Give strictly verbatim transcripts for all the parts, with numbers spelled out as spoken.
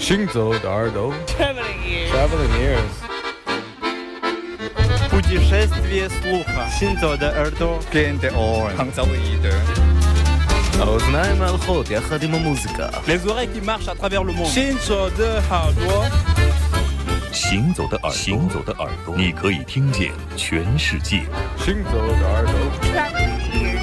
行走的耳朵 Traveling ears Traveling ears путешествие слуха 行走的耳朵 Кенте Орен 行走的耳朵 האוזניים הלכות יחד עם המוזיקה Les oreilles qui marchent à travers le monde 行走的耳朵行走的耳朵行走的耳朵你可以听见全世界行走的耳朵 Traveling ears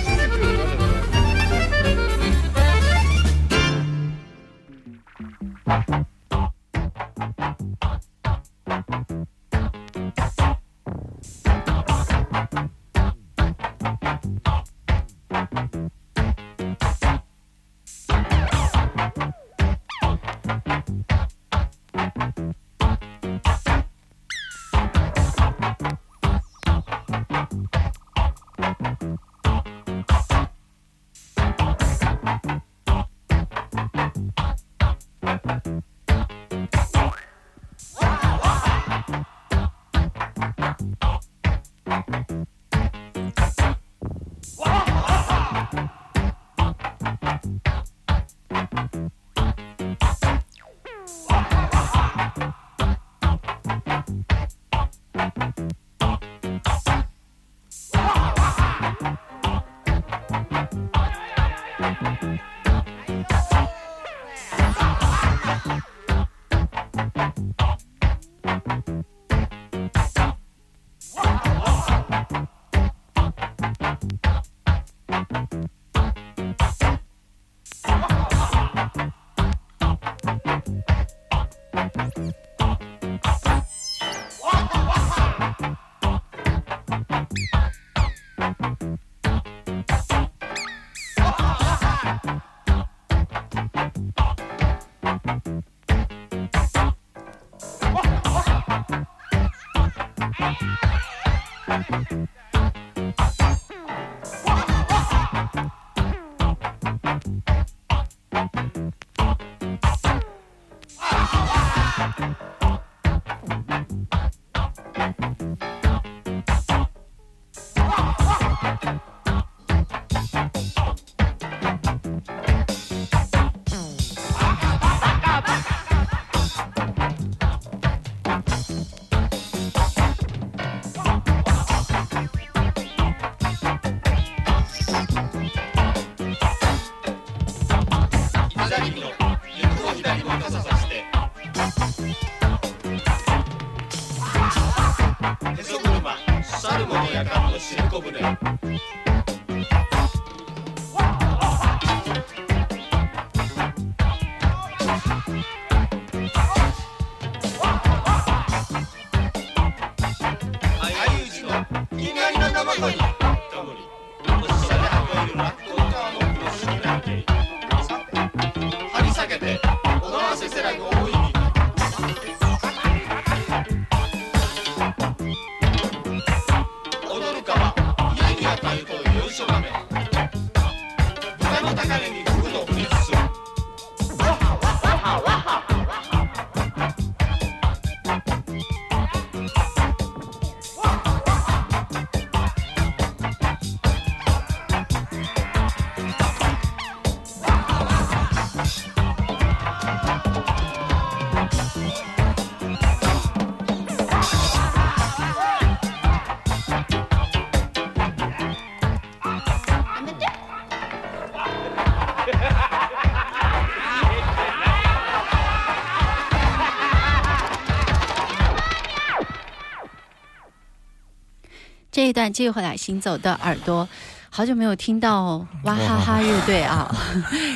这一段继续回来，行走的耳朵，好久没有听到哇哈哈乐队啊，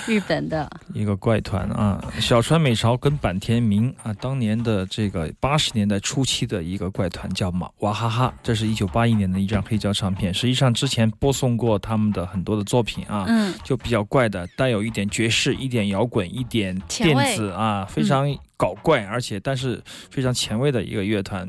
日本的一个怪团啊，小川美朝跟坂田明啊，当年的这个八十年代初期的一个怪团叫哇哈哈，这是一九八一年的一张黑胶唱片。实际上之前播送过他们的很多的作品啊，嗯，就比较怪的，带有一点爵士、一点摇滚、一点电子啊，非常搞怪，嗯、而且但是非常前卫的一个乐团。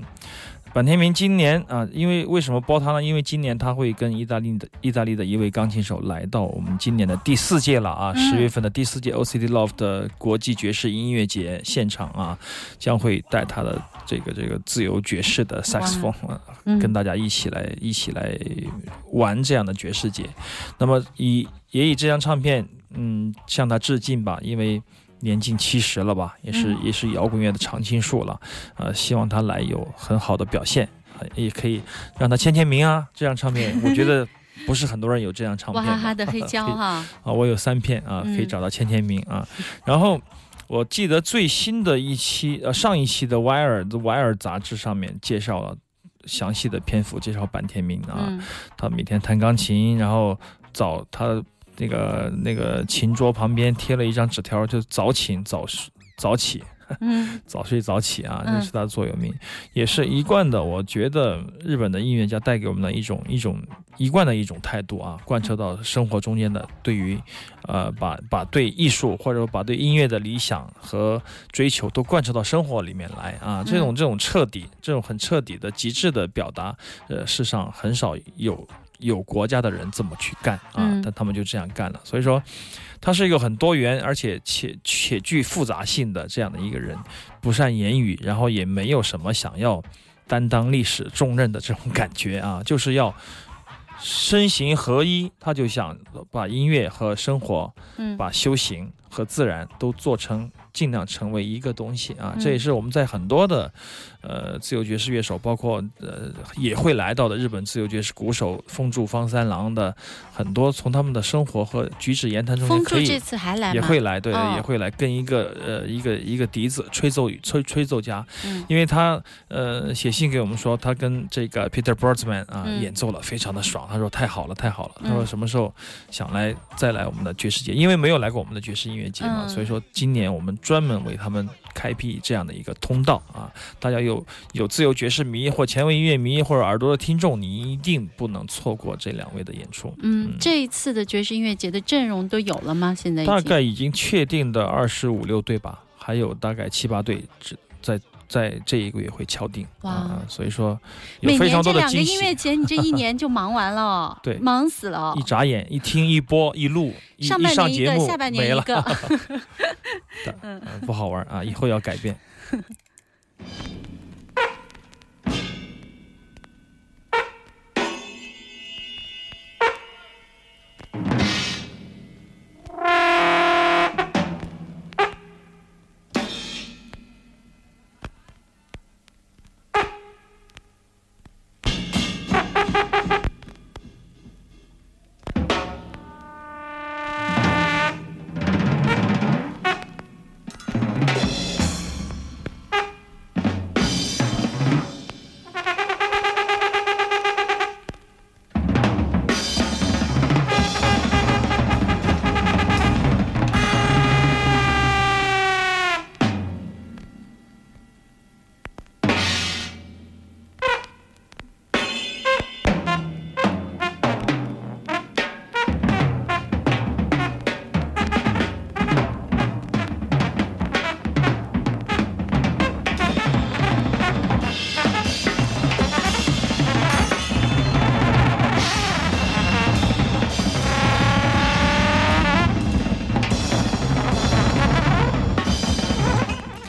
坂田明今年啊，因为为什么包他呢？因为今年他会跟意大利的意大利的一位钢琴手来到我们今年的第四届了啊，十、嗯、月份的第四届 O C D Love 的国际爵士音乐节现场啊，将会带他的这个这个自由爵士的萨克斯风啊，跟大家一起来一起来玩这样的爵士节。那么以也以这张唱片嗯向他致敬吧，因为。年近七十了吧，也是也是摇滚乐的常青树了，呃，希望他来有很好的表现，也可以让他签签名啊，这张唱片我觉得不是很多人有这张唱片，娃哈哈的黑胶哈，啊、呃，我有三片啊，可以找到签签名啊，嗯、然后。我记得最新的一期，呃，上一期的 Wire 的 Wire 杂志上面介绍了详细的篇幅，介绍坂田明啊，嗯、他每天弹钢琴，然后早他那个那个琴桌旁边贴了一张纸条，就早寝早早起，嗯，早睡早起啊，这是他的座右铭，嗯、也是一贯的。我觉得日本的音乐家带给我们的一种一种一贯的一种态度啊，贯彻到生活中间的，对于，呃，把把对艺术或者把对音乐的理想和追求都贯彻到生活里面来啊，这种这种彻底，这种很彻底的极致的表达，呃，世上很少有有国家的人这么去干啊，嗯、但他们就这样干了，所以说。他是一个很多元而且且且具复杂性的这样的一个人，不善言语，然后也没有什么想要担当历史重任的这种感觉啊，就是要身形合一，他就想把音乐和生活，嗯、把修行和自然都做成，尽量成为一个东西啊，这也是我们在很多的，呃，自由爵士乐手，包括呃也会来到的日本自由爵士鼓手风柱方三郎的很多，从他们的生活和举止言谈中间可以，风柱这次还来吗？也会来，对，哦、也会来跟一个呃一个一个笛子吹奏吹吹奏家，嗯、因为他呃写信给我们说他跟这个 Peter Burzman 啊、嗯、演奏了，非常的爽，他说太好了太好了，嗯、他说什么时候想来再来我们的爵士节，因为没有来过我们的爵士音乐节嘛，嗯、所以说今年我们。专门为他们开辟这样的一个通道啊！大家有有自由爵士迷或前卫音乐迷或者耳朵的听众，你一定不能错过这两位的演出。嗯，嗯这一次的爵士音乐节的阵容都有了吗？现在已经大概已经确定的二十五六队吧，还有大概七八队在在这一个月会敲定。哇、啊，所以说有非常多的惊喜。每年这两个音乐节，你这一年就忙完了、哦，对，忙死了、哦。一眨眼，一听一播一录，一上半年一个，下半年一个。嗯，不好玩啊！以后要改变。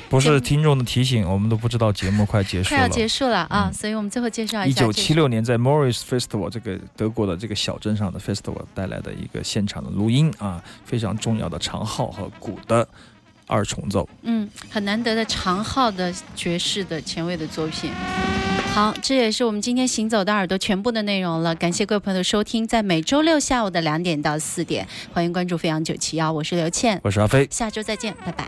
不是听众的提醒，我们都不知道节目快结束了，快要结束了啊！嗯、所以我们最后介绍一下，一九七六年在 Morris Festival 这个德国的这个小镇上的 Festival 带来的一个现场的录音啊，非常重要的长号和鼓的二重奏，嗯，很难得的长号的爵士的前卫的作品。好，这也是我们今天行走的耳朵全部的内容了。感谢各位朋友的收听，在每周六下午的两点到四点，欢迎关注飞扬九七幺，我是刘倩，我是阿飞，下周再见，拜拜。